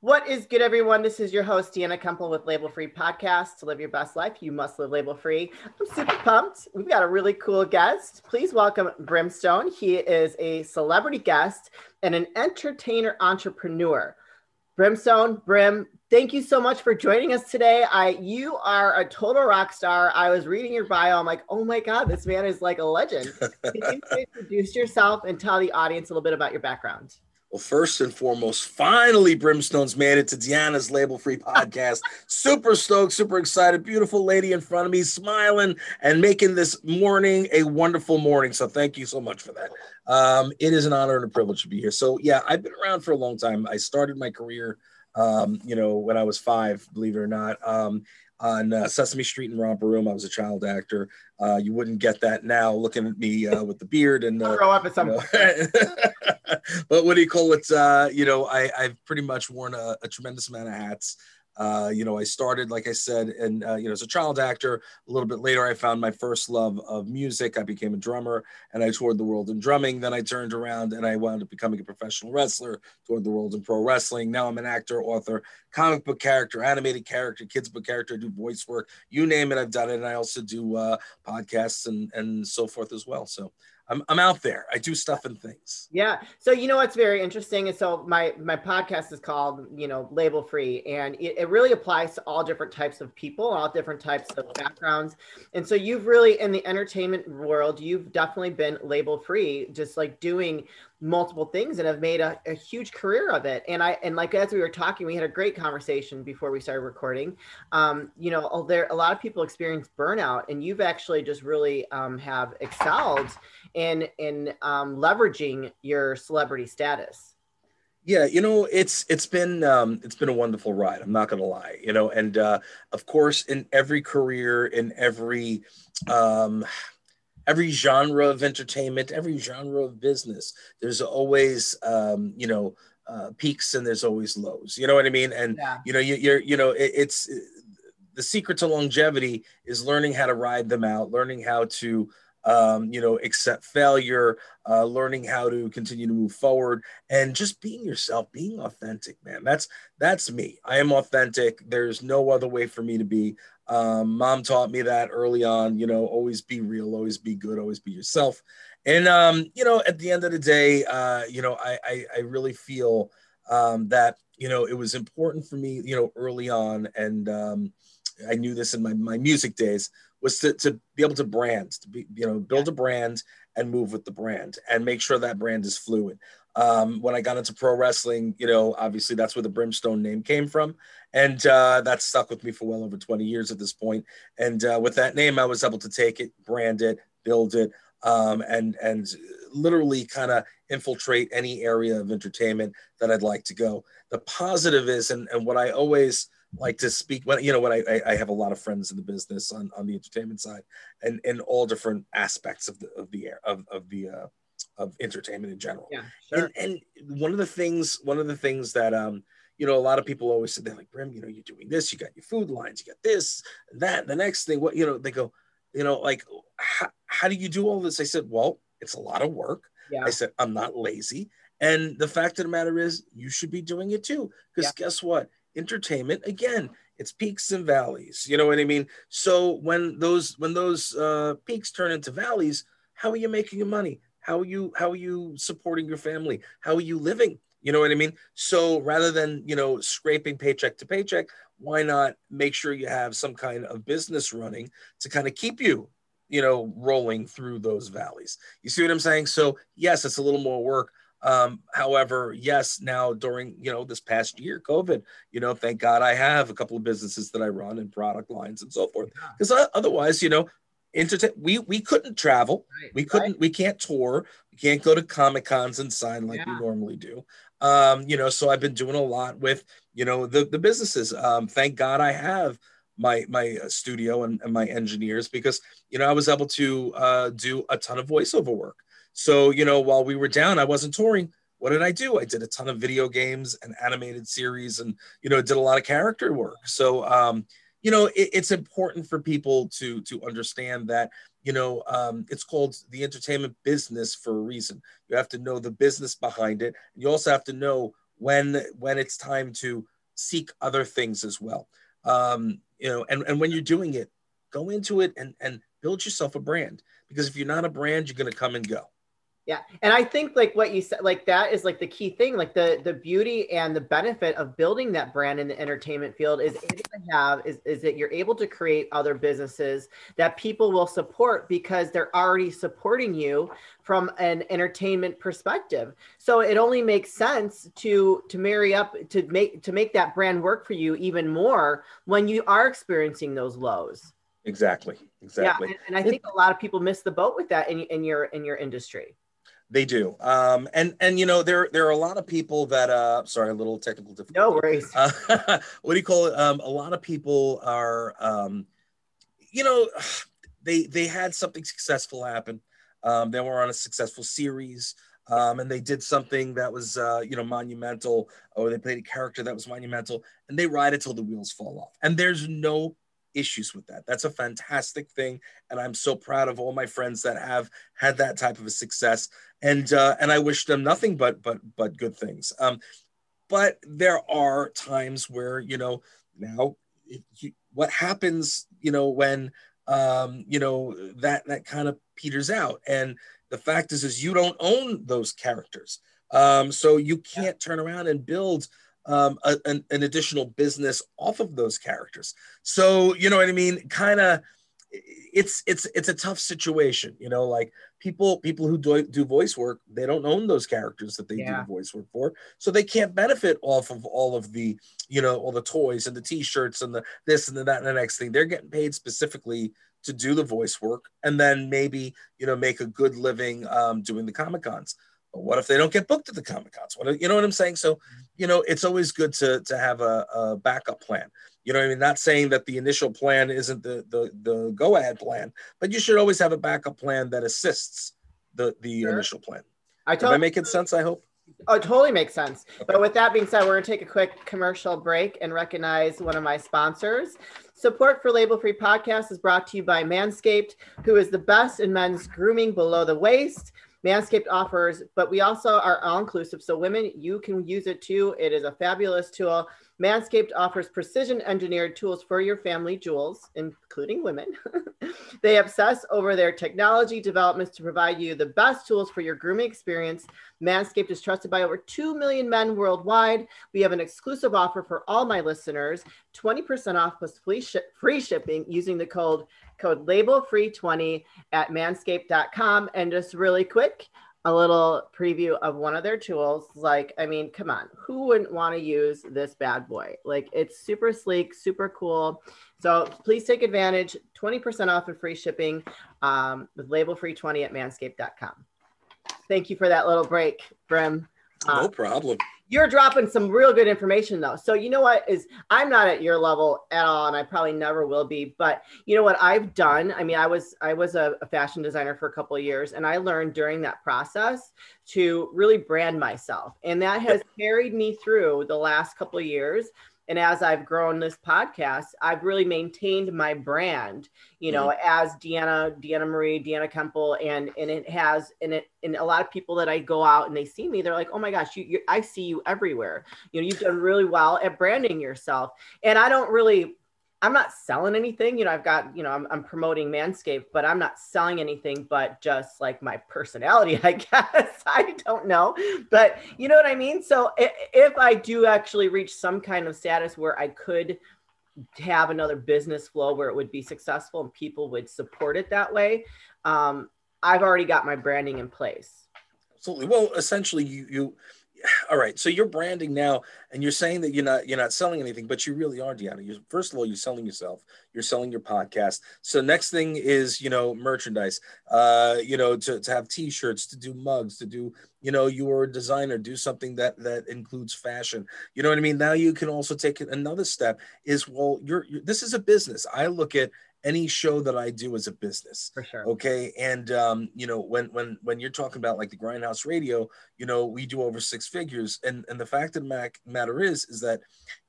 What is good, everyone? This is your host, Deanna Kempel with Label Free Podcast. To live your best life, you must live label free. I'm super pumped. We've got a really cool guest. Please welcome Brimstone. He is a celebrity guest and an entertainer entrepreneur. Brimstone, Brim, thank you so much for joining us today. You are a total rock star. I was reading your bio. I'm like, oh my God, this man is like a legend. Can you introduce yourself and tell the audience a little bit about your background? Well, first and foremost, finally, Brimstone's made it to Deanna's Label Free Podcast. Super stoked, super excited, beautiful lady in front of me, smiling and making this morning a wonderful morning. So thank you so much for that. It is an honor and a privilege to be here. So yeah, I've been around for a long time. I started my career, when I was 5, believe it or not, on Sesame Street and Romper Room. I was a child actor. You wouldn't get that now looking at me with the beard and grow up at some point. But what do you call it? I've pretty much worn a tremendous amount of hats. I started, like I said, and, as a child actor. A little bit later, I found my first love of music. I became a drummer and I toured the world in drumming. Then I turned around and I wound up becoming a professional wrestler, toured the world in pro wrestling. Now I'm an actor, author, comic book character, animated character, kids book character. I do voice work, you name it, I've done it. And I also do podcasts and so forth as well. So I'm out there. I do stuff and things. Yeah. So, what's very interesting is, so my podcast is called, Label Free, and it really applies to all different types of people, all different types of backgrounds. And so you've really, in the entertainment world, you've definitely been label free, just like doing multiple things, and have made a huge career of it. And as we were talking, we had a great conversation before we started recording. A lot of people experience burnout, and you've actually just really have excelled in leveraging your celebrity status. Yeah, it's been a wonderful ride. I'm not gonna lie, and of course, in every career, in every genre of entertainment, every genre of business, there's always, peaks and there's always lows. You know what I mean? And, yeah. The secret to longevity is learning how to ride them out, learning how to, accept failure, learning how to continue to move forward, and just being yourself, being authentic, man. That's me. I am authentic. There's no other way for me to be. Mom taught me that early on, always be real, always be good, always be yourself. And, at the end of the day, I really feel, that, it was important for me, early on. And, I knew this in my music days, was to be able to brand, build a brand and move with the brand and make sure that brand is fluid. When I got into pro wrestling, obviously that's where the Brimstone name came from. And that stuck with me for well over 20 years at this point. And with that name, I was able to take it, brand it, build it, and literally kind of infiltrate any area of entertainment that I'd like to go. The positive is, and what I always like to speak, when I have a lot of friends in the business on the entertainment side, and in all different aspects of entertainment in general. Yeah, sure. And one of the things that, a lot of people always say, they're like, Brim, you're doing this, you got your food lines, you got this, that, the next thing, what, they go, like, how do you do all this? I said, well, it's a lot of work. Yeah. I said, I'm not lazy. And the fact of the matter is, you should be doing it too. Because guess what? Entertainment, again, it's peaks and valleys. You know what I mean? So when those peaks turn into valleys, how are you making your money? How are you supporting your family? How are you living? You know what I mean? So rather than, scraping paycheck to paycheck, why not make sure you have some kind of business running to kind of keep you, rolling through those valleys? You see what I'm saying? So yes, it's a little more work. However, yes, now during, this past year, COVID, thank God I have a couple of businesses that I run and product lines and so forth. Because otherwise, we couldn't travel. Right, we can't tour. We can't go to Comic Cons and sign like we normally do. So I've been doing a lot with, the businesses. Thank God I have my studio and my engineers, because, I was able to do a ton of voiceover work. So, while we were down, I wasn't touring. What did I do? I did a ton of video games and animated series and, did a lot of character work. So, it's important for people to understand that, it's called the entertainment business for a reason. You have to know the business behind it. You also have to know when it's time to seek other things as well. And when you're doing it, go into it and build yourself a brand, because if you're not a brand, you're going to come and go. Yeah. And I think like what you said, like that is like the key thing, like the beauty and the benefit of building that brand in the entertainment field is that you're able to create other businesses that people will support because they're already supporting you from an entertainment perspective. So it only makes sense to marry up, to make that brand work for you even more when you are experiencing those lows. Exactly. Yeah, and I think a lot of people miss the boat with that in your industry. They do. And you know, there are a lot of people that, sorry, a little technical difficulty. No worries. What do you call it? A lot of people are, you know, they had something successful happen. They were on a successful series, and they did something that was, you know, monumental, or they played a character that was monumental, and they ride it till the wheels fall off. And there's no issues with that. That's a fantastic thing. And I'm so proud of all my friends that have had that type of a success. And I wish them nothing but good things. But there are times where, you know, now what happens, you know, when, you know, that kind of peters out. And the fact is you don't own those characters. So you can't turn around and build an additional business off of those characters. So, you know what I mean? Kind of, it's a tough situation, you know, like people who do voice work, they don't own those characters that they do voice work for. So they can't benefit off of all of the, you know, all the toys and the t-shirts and the this and the that and the next thing. They're getting paid specifically to do the voice work and then maybe, you know, make a good living doing the Comic-Cons. But what if they don't get booked at the Comic-Cons? You know what I'm saying? So, you know, it's always good to have a backup plan. You know what I mean? Not saying that the initial plan isn't the go-ahead plan, but you should always have a backup plan that assists the initial plan. Am I making sense, I hope? Oh, it totally makes sense. Okay. But with that being said, we're going to take a quick commercial break and recognize one of my sponsors. Support for Label Free Podcast is brought to you by Manscaped, who is the best in men's grooming below the waist. Manscaped offers, but we also are all-inclusive. So women, you can use it too. It is a fabulous tool. Manscaped offers precision-engineered tools for your family jewels, including women. They obsess over their technology developments to provide you the best tools for your grooming experience. Manscaped is trusted by over 2 million men worldwide. We have an exclusive offer for all my listeners, 20% off plus free shipping using the code LABELFREE20 at manscaped.com. And just really quick, a little preview of one of their tools. Like, I mean, come on, who wouldn't want to use this bad boy? Like, it's super sleek, super cool. So please take advantage, 20% off and free shipping with LABELFREE20 at manscaped.com. Thank you for that little break, Brim. No problem. You're dropping some real good information though. So you know what is, I'm not at your level at all, and I probably never will be, but you know what I've done? I mean, I was a fashion designer for a couple of years, and I learned during that process to really brand myself. And that has carried me through the last couple of years. And as I've grown this podcast, I've really maintained my brand, you know, as Deanna Marie, Deanna Kempel, and it has, and a lot of people that I go out and they see me, they're like, oh my gosh, I see you everywhere. You know, you've done really well at branding yourself. And I'm not selling anything, you know, I've got, you know, I'm promoting Manscaped, but I'm not selling anything, but just like my personality, I guess. I don't know, but you know what I mean? So if I do actually reach some kind of status where I could have another business flow where it would be successful and people would support it that way, I've already got my branding in place. Absolutely. Well, essentially you all right. So you're branding now, and you're saying that you're not selling anything, but you really are, Deanna. First of all, you're selling yourself. You're selling your podcast. So next thing is, you know, merchandise, you know, to have t-shirts, to do mugs, to do, you know, you are a designer, do something that includes fashion. You know what I mean? Now you can also take another step is, well, this is a business. I look at any show that I do as a business. For sure. Okay. And, you know, when you're talking about like the Grindhouse Radio, you know, we do over six figures. And the fact of the matter is that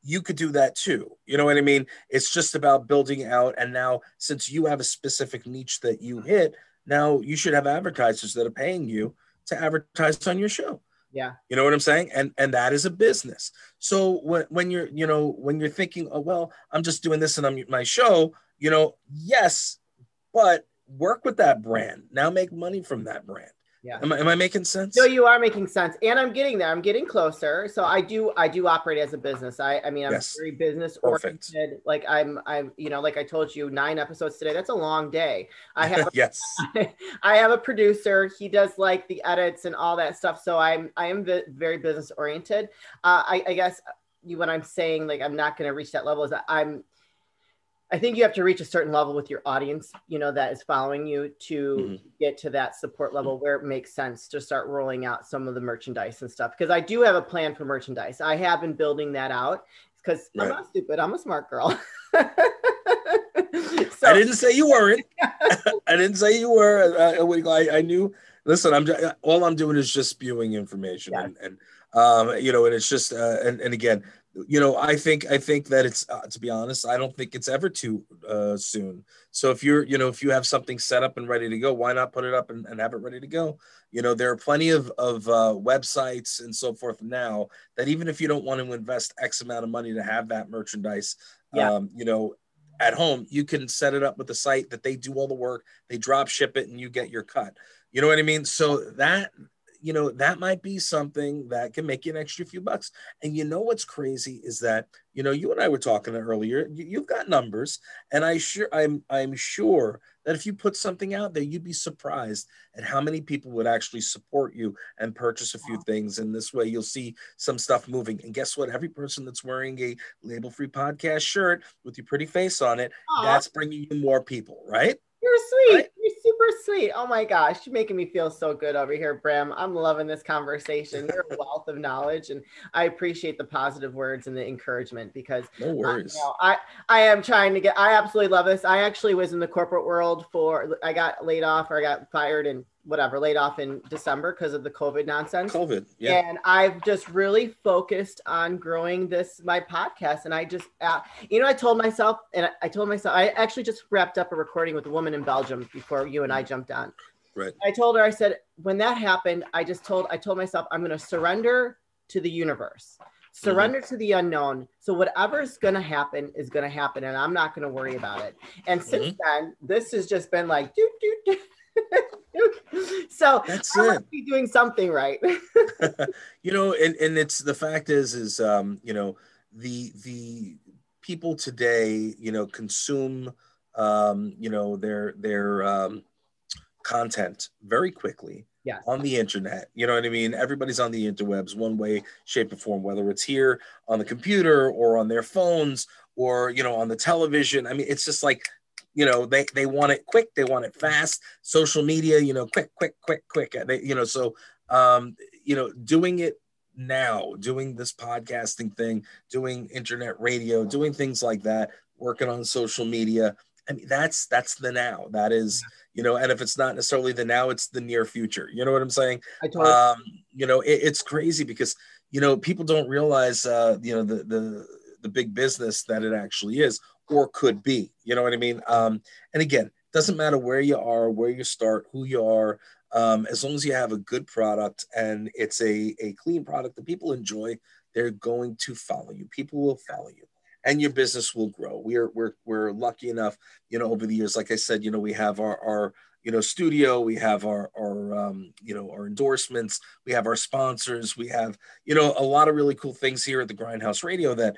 you could do that too. You know what I mean? It's just about building out. And now since you have a specific niche that you hit, now you should have advertisers that are paying you to advertise on your show. Yeah. You know what I'm saying? And that is a business. So when you're thinking, oh, well, I'm just doing this and I'm my show, yes, but work with that brand. Now make money from that brand. Yeah. Am I making sense? No, you are making sense. And I'm getting there. I'm getting closer. So I do operate as a business. I mean, I'm yes. very business oriented. Perfect. Like I'm, like I told you, 9 episodes today, that's a long day. I have, yes. I have a producer. He does like the edits and all that stuff. So I am very business oriented. I guess when I'm saying like, I'm not going to reach that level is that I think you have to reach a certain level with your audience, that is following you to mm-hmm. get to that support level where it makes sense to start rolling out some of the merchandise and stuff. Because I do have a plan for merchandise. I have been building that out because right. I'm not stupid. I'm a smart girl. So, I didn't say you weren't. I didn't say you were. I knew. Listen, all I'm doing is just spewing information. Yes. And it's just, and again, I think that it's, to be honest, I don't think it's ever too soon. So if you're, if you have something set up and ready to go, why not put it up and have it ready to go? There are plenty of websites and so forth now that even if you don't want to invest X amount of money to have that merchandise, yeah. At home, you can set it up with a site that they do all the work, they drop ship it, and you get your cut. You know what I mean? So that... that might be something that can make you an extra few bucks. And what's crazy is that, you and I were talking earlier, you've got numbers, and I'm sure that if you put something out there, you'd be surprised at how many people would actually support you and purchase a few wow. things. And this way you'll see some stuff moving. And guess what? Every person that's wearing a Label Free Podcast shirt with your pretty face on it, aww. That's bringing you more people, right? You're sweet. Right? You're super sweet. Oh my gosh. You're making me feel so good over here, Brim. I'm loving this conversation. You're a wealth of knowledge, and I appreciate the positive words and the encouragement because no worries. I am trying to I absolutely love this. I actually was in the corporate world I got laid off, or I got fired and whatever, laid off in December because of the COVID nonsense. COVID, yeah. And I've just really focused on growing my podcast. And I just, I told myself, I actually just wrapped up a recording with a woman in Belgium before you and I jumped on. Right. I told her, I said, when that happened, I told myself, I'm going to surrender to the universe, surrender mm-hmm. to the unknown. So whatever's going to happen is going to happen. And I'm not going to worry about it. And mm-hmm. since then, this has just been like, doot, doot, doot. So that's I must be doing something right. And it's the fact is the people today consume their content very quickly. Yes. On the internet, you know what I mean? Everybody's on the interwebs one way, shape, or form, whether it's here on the computer or on their phones or on the television. I mean, it's just like they want it quick. They want it fast. Social media, quick. So doing it now, doing this podcasting thing, doing internet radio, doing things like that, working on social media. I mean, that's the now. That is, and if it's not necessarily the now, it's the near future. You know what I'm saying? I totally it's crazy because, people don't realize, the big business that it actually is. Or could be, you know what I mean? And again, doesn't matter where you are, where you start, who you are, as long as you have a good product and it's a clean product that people enjoy, they're going to follow you. People will follow you, and your business will grow. We're lucky enough, over the years, like I said, we have our studio, we have our endorsements, we have our sponsors, we have a lot of really cool things here at the Grindhouse Radio that.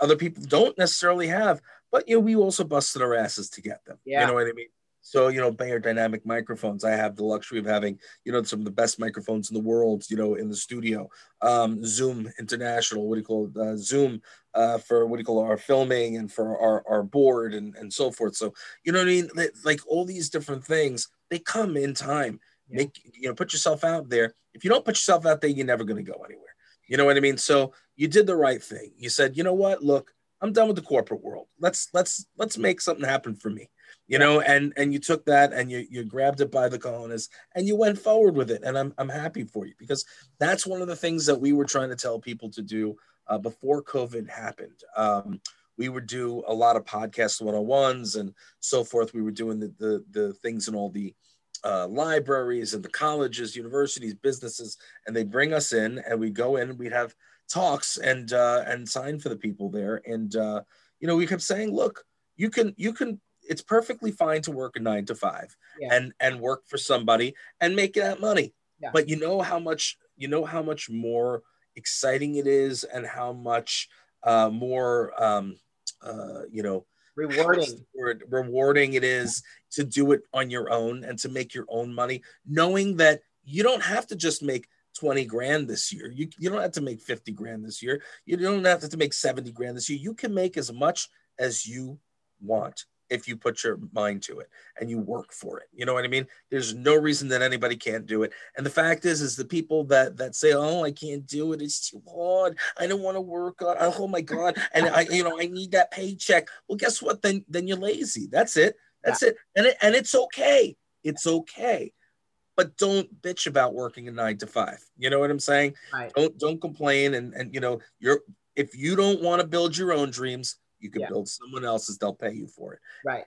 Other people don't necessarily have, but we also busted our asses to get them. Yeah. You know what I mean? So, Bayer Dynamic microphones. I have the luxury of having, some of the best microphones in the world, in the studio. Zoom International, Zoom for our filming and for our board and so forth. So, you know what I mean? Like all these different things, they come in time. Yeah. Put yourself out there. If you don't put yourself out there, you're never going to go anywhere. You know what I mean? So you did the right thing. You said, you know what? Look, I'm done with the corporate world. Let's make something happen for me. And you took that and you grabbed it by the cojones and you went forward with it. And I'm happy for you because that's one of the things that we were trying to tell people to do before COVID happened. We would do a lot of podcast 101s and so forth. We were doing the things in all the libraries and the colleges, universities, businesses, and they bring us in and we go in and we'd have talks and sign for the people there. And, you know, we kept saying, look, you can, it's perfectly fine to work a 9-to-5 and work for somebody and make that money. Yeah. But you know how much more exciting it is and how much more, you know, rewarding it is to do it on your own and to make your own money, knowing that you don't have to just make 20 grand this year. You don't have to make 50 grand this year. You don't have to make 70 grand this year. You can make as much as you want if you put your mind to it and you work for it. You know what I mean? There's no reason that anybody can't do it. And the fact is the people that say, oh, I can't do it. It's too hard. I don't want to work. Oh my God. And I need that paycheck. Well, guess what? Then you're lazy. That's it. That's it. And it's okay. It's okay. But don't bitch about working a 9-to-5. You know what I'm saying? Right. Don't complain. And you know, if you don't want to build your own dreams, you can build someone else's, they'll pay you for it. Right.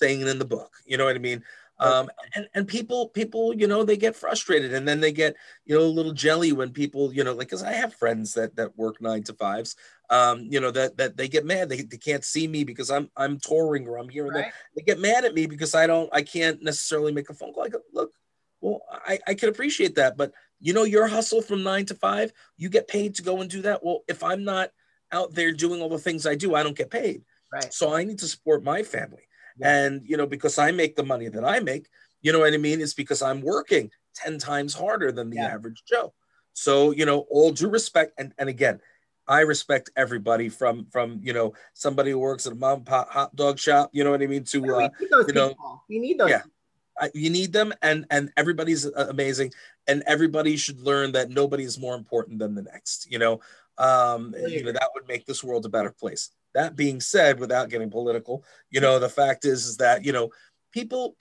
Saying it in the book, you know what I mean? Okay. And people, you know, they get frustrated and then they get, you know, a little jelly when people, you know, like, cause I have friends that work 9-to-5s, you know, that they get mad. They can't see me because I'm touring or I'm here and there. They get mad at me because I can't necessarily make a phone call. I go, look, well, I can appreciate that, but you know, your hustle from 9-to-5, you get paid to go and do that. Well, if I'm not out there doing all the things I do, I don't get paid. Right. So I need to support my family. Yeah. And, you know, because I make the money that I make, you know what I mean? It's because I'm working 10 times harder than the average Joe. So, you know, all due respect. And again, I respect everybody from, you know, somebody who works at a mom and pop hot dog shop, you know what I mean? To, you know, you need those. Yeah. You need them. And everybody's amazing. And everybody should learn that nobody is more important than the next, you know? You know, that would make this world a better place. That being said, without getting political, you know, the fact is that, you know, people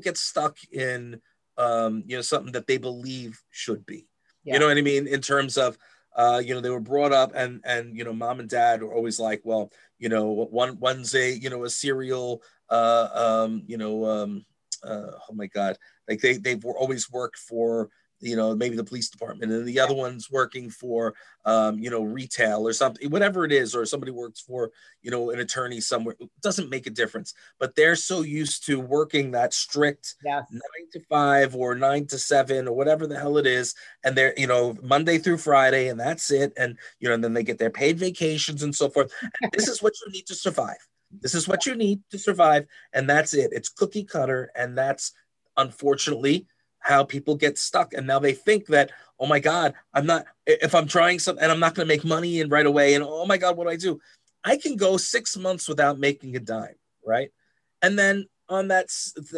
get stuck in, you know, something that they believe should be, you know what I mean? In terms of, you know, they were brought up and, you know, mom and dad were always like, well, you know, one's a, you know, a serial, you know, oh my God, like they've always worked for, you know, maybe the police department, and the other one's working for, you know, retail or something, whatever it is, or somebody works for, you know, an attorney somewhere. It doesn't make a difference, but they're so used to working that strict 9-to-5 or 9-to-7 or whatever the hell it is. And they're, you know, Monday through Friday and that's it. And, you know, and then they get their paid vacations and so forth. And this is what you need to survive. This is what you need to survive. And that's it. It's cookie cutter. And that's unfortunately how people get stuck. And now they think that, oh my God, if I'm trying something and I'm not going to make money in right away. And oh my God, what do I do? I can go 6 months without making a dime. Right. And then on that,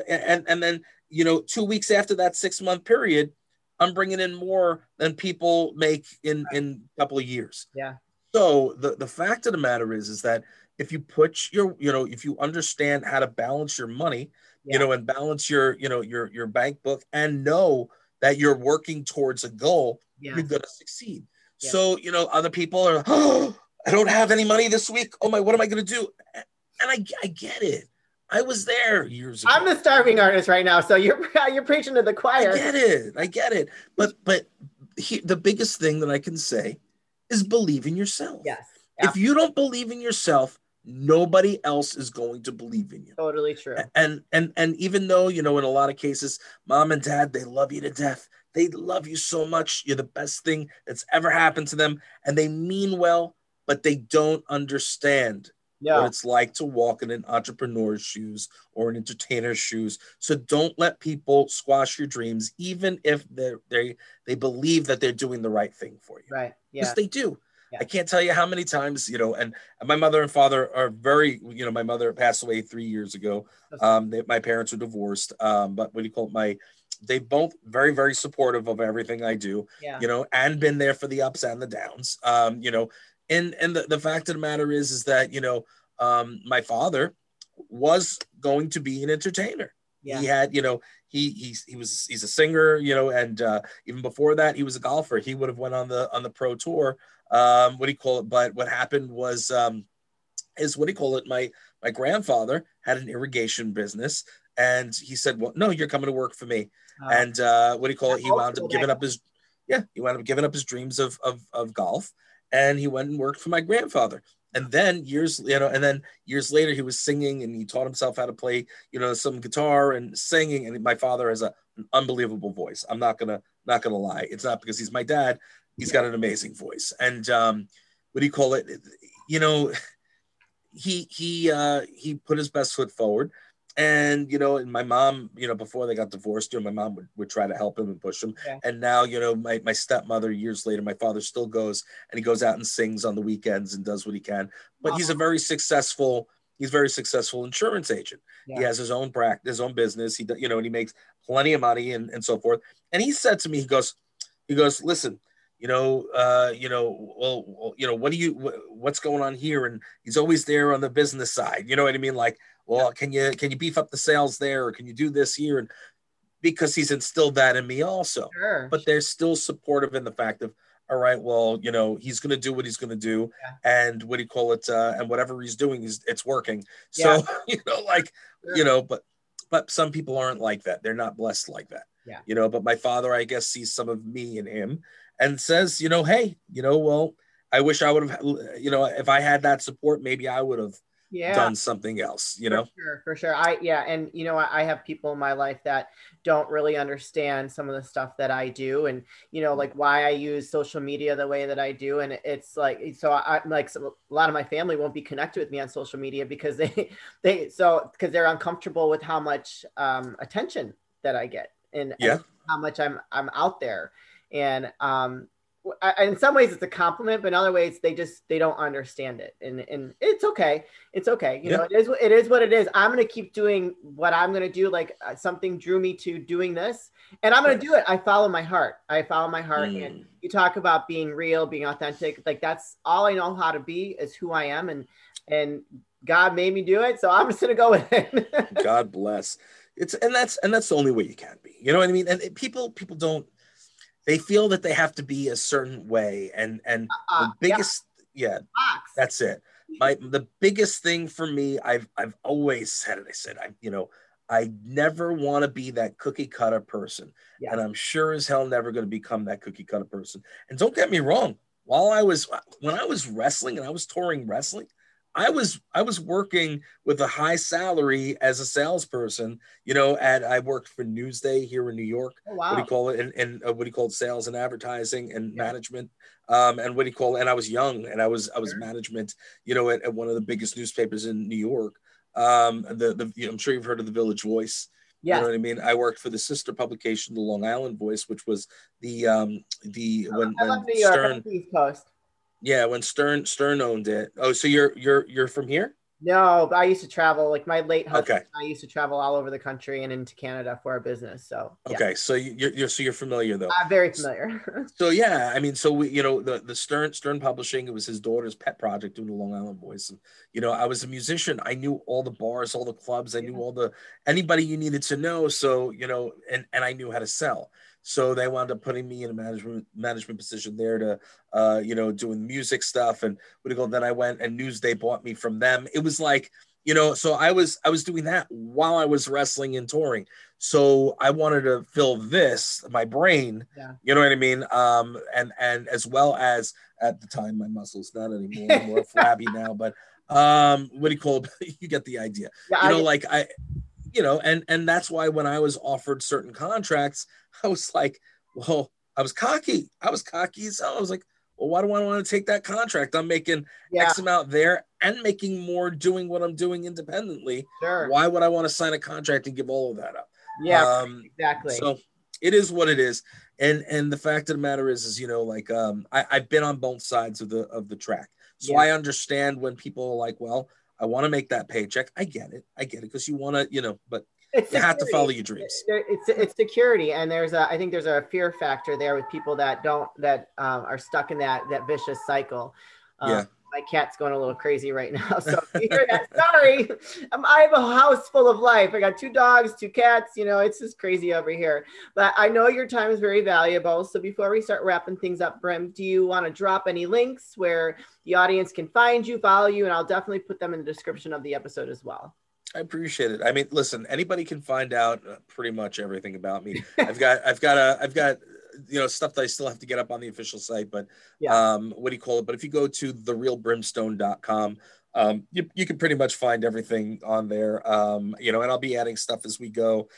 and then, you know, 2 weeks after that 6 month period, I'm bringing in more than people make in a couple of years. Yeah. So the fact of the matter is that if you put your, you know, if you understand how to balance your money, you know, and balance your, you know, your bank book and know that you're working towards a goal, you're going to succeed. Yeah. So, you know, other people are, oh, I don't have any money this week. Oh my, what am I going to do? And I get it. I was there years ago. I'm the starving artist right now. So you're preaching to the choir. I get it. But the biggest thing that I can say is believe in yourself. Yes. Absolutely. If you don't believe in yourself, nobody else is going to believe in you. Totally true. And even though, you know, in a lot of cases, mom and dad, they love you to death. They love you so much. You're the best thing that's ever happened to them. And they mean well, but they don't understand what it's like to walk in an entrepreneur's shoes or an entertainer's shoes. So don't let people squash your dreams, even if they believe that they're doing the right thing for you. Right. Yeah. Because they do. I can't tell you how many times, you know, and my mother and father are very, you know, my mother passed away 3 years ago. My parents were divorced. But what do you call it? They both very, very supportive of everything I do, you know, and been there for the ups and the downs, you know, and the fact of the matter is that, you know, my father was going to be an entertainer. Yeah. He had, you know, he's a singer, you know, and even before that, he was a golfer. He would have went on the pro tour. But what happened was, my My grandfather had an irrigation business, and he said, well, no, you're coming to work for me. And what do you call it? He wound up giving up his, he wound up giving up his dreams of golf, and he went and worked for my grandfather. And then years later, he was singing, and he taught himself how to play, some guitar and singing. And my father has an unbelievable voice. I'm not gonna lie. It's not because he's my dad. He's got an amazing voice. And what do you call it? He put his best foot forward. And, and my mom, before they got divorced, my mom would try to help him and push him. Yeah. And now, my stepmother, years later, my father still goes, and he goes out and sings on the weekends and does what he can. But He's a very successful insurance agent. Yeah. He has his own practice, his own business. He, and he makes plenty of money and so forth. And he said to me, he goes, listen, what's going on here? And he's always there on the business side. You know what I mean? Like, well, can you beef up the sales there, or can you do this here? And because he's instilled that in me also. Sure. But they're still supportive in the fact of, all right, well, he's going to do what he's going to do, and what do you call it? And whatever he's doing, it's working. Yeah. So but some people aren't like that. They're not blessed like that. Yeah. But my father, I guess, sees some of me in him and says, hey, well, I wish I would have, if I had that support, maybe I would have. Yeah. Done something else, For sure. I have people in my life that don't really understand some of the stuff that I do, and like why I use social media the way that I do. And it's like, so I'm like, so a lot of my family won't be connected with me on social media because because they're uncomfortable with how much attention that I get and how much I'm out there. And in some ways it's a compliment, but in other ways they don't understand it, and it's okay. It is what it is. I'm going to keep doing what I'm going to do. Like something drew me to doing this, and I'm going to do it. I follow my heart. And you talk about being real, being authentic. Like that's all I know how to be, is who I am, and God made me do it. So I'm just going to go with it. God bless. That's the only way you can be. You know what I mean? And people don't, they feel that they have to be a certain way, and the biggest, that's it. The biggest thing for me, I've always said it. I said, I never want to be that cookie cutter person, and I'm sure as hell never going to become that cookie cutter person. And don't get me wrong, when I was wrestling and I was touring wrestling, I was working with a high salary as a salesperson, and I worked for Newsday here in New York. Oh, wow. What do you call it? And what do you call it? Sales and advertising and management. And what do you call it? And I was young, and I was management, at one of the biggest newspapers in New York. I'm sure you've heard of the Village Voice. Yeah. You know what I mean? I worked for the sister publication, the Long Island Voice, which was when Stern. East Coast. Yeah, when Stern owned it. Oh, so you're from here? No, but I used to travel. Like my late husband, I used to travel all over the country and into Canada for our business. So okay, so you're familiar though. I'm very familiar. So we the Stern Publishing. It was his daughter's pet project doing the Long Island Voice. And, I was a musician. I knew all the bars, all the clubs. I knew all the anybody you needed to know. So and I knew how to sell. So they wound up putting me in a management position there to, doing music stuff and what do you call it? Then I went and Newsday bought me from them. It was like, so I was doing that while I was wrestling and touring. So I wanted to fill this, my brain, you know what I mean? And as well as at the time, my muscles, not anymore, I'm more flabby now, but what do you call it? You get the idea. Yeah, and that's why when I was offered certain contracts, I was like, well, I was cocky. So I was like, well, why do I want to take that contract? I'm making X amount there and making more doing what I'm doing independently. Sure. Why would I want to sign a contract and give all of that up? Yeah, exactly. So it is what it is. And the fact of the matter is I've been on both sides of the track. So I understand when people are like, well, I want to make that paycheck. I get it because you want to, but it's you have to follow your dreams. It's security. And I think there's a fear factor there with people that are stuck in that vicious cycle. My cat's going a little crazy right now. So sorry, I have a house full of life. I got 2 dogs, 2 cats, you know, it's just crazy over here. But I know your time is very valuable. So before we start wrapping things up, Brim, do you want to drop any links where the audience can find you, follow you? And I'll definitely put them in the description of the episode as well. I appreciate it. I mean, listen, anybody can find out pretty much everything about me. I've got you know, stuff that I still have to get up on the official site, but But if you go to therealbrimstone.com, you can pretty much find everything on there. You know, and I'll be adding stuff as we go.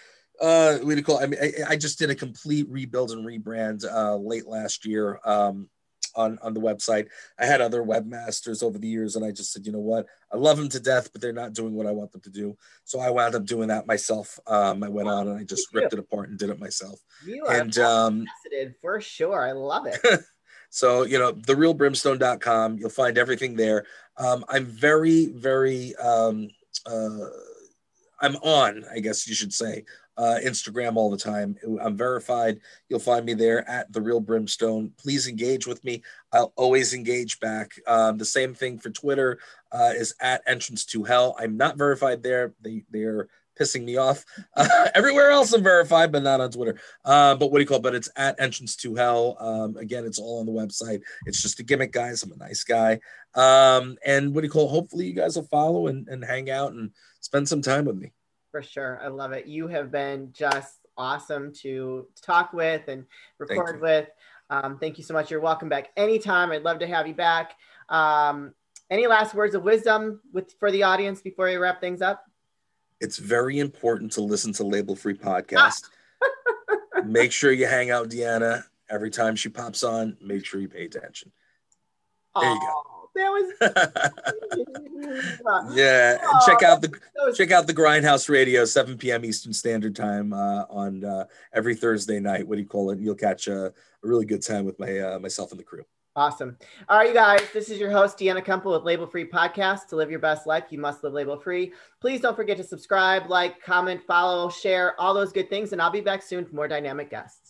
I mean, I just did a complete rebuild and rebrand late last year on the website. I had other webmasters over the years, and I just said, you know what, I love them to death, but they're not doing what I want them to do. So I wound up doing that myself. I went on and I just ripped it apart and did it myself. You are multifaceted for sure. I love it. So, you know, therealbrimstone.com, you'll find everything there. I'm very, very, I'm on, I guess you should say, Instagram all the time. I'm verified. You'll find me there at The Real Brimstone. Please engage with me. I'll always engage back. The same thing for Twitter is at Entrance to Hell. I'm not verified there. They're pissing me off. Everywhere else I'm verified, but not on Twitter. But it's at Entrance to Hell. Again, it's all on the website. It's just a gimmick, guys. I'm a nice guy. Hopefully you guys will follow and hang out and spend some time with me. For sure. I love it. You have been just awesome to talk with and record with. Thank you so much. You're welcome back anytime. I'd love to have you back. Any last words of wisdom for the audience before we wrap things up? It's very important to listen to Label Free Podcast. Make sure you hang out with Deanna. Every time she pops on, make sure you pay attention. There you go. Yeah, and check out the Grindhouse Radio 7 p.m. Eastern Standard Time on every Thursday night. You'll catch a really good time with my myself and the crew. Awesome. All right, you guys, this is your host, Deanna Kempel with Label Free Podcast. To live your best life, you must live label free. Please don't forget to subscribe, like, comment, follow, share, all those good things, and I'll be back soon for more dynamic guests.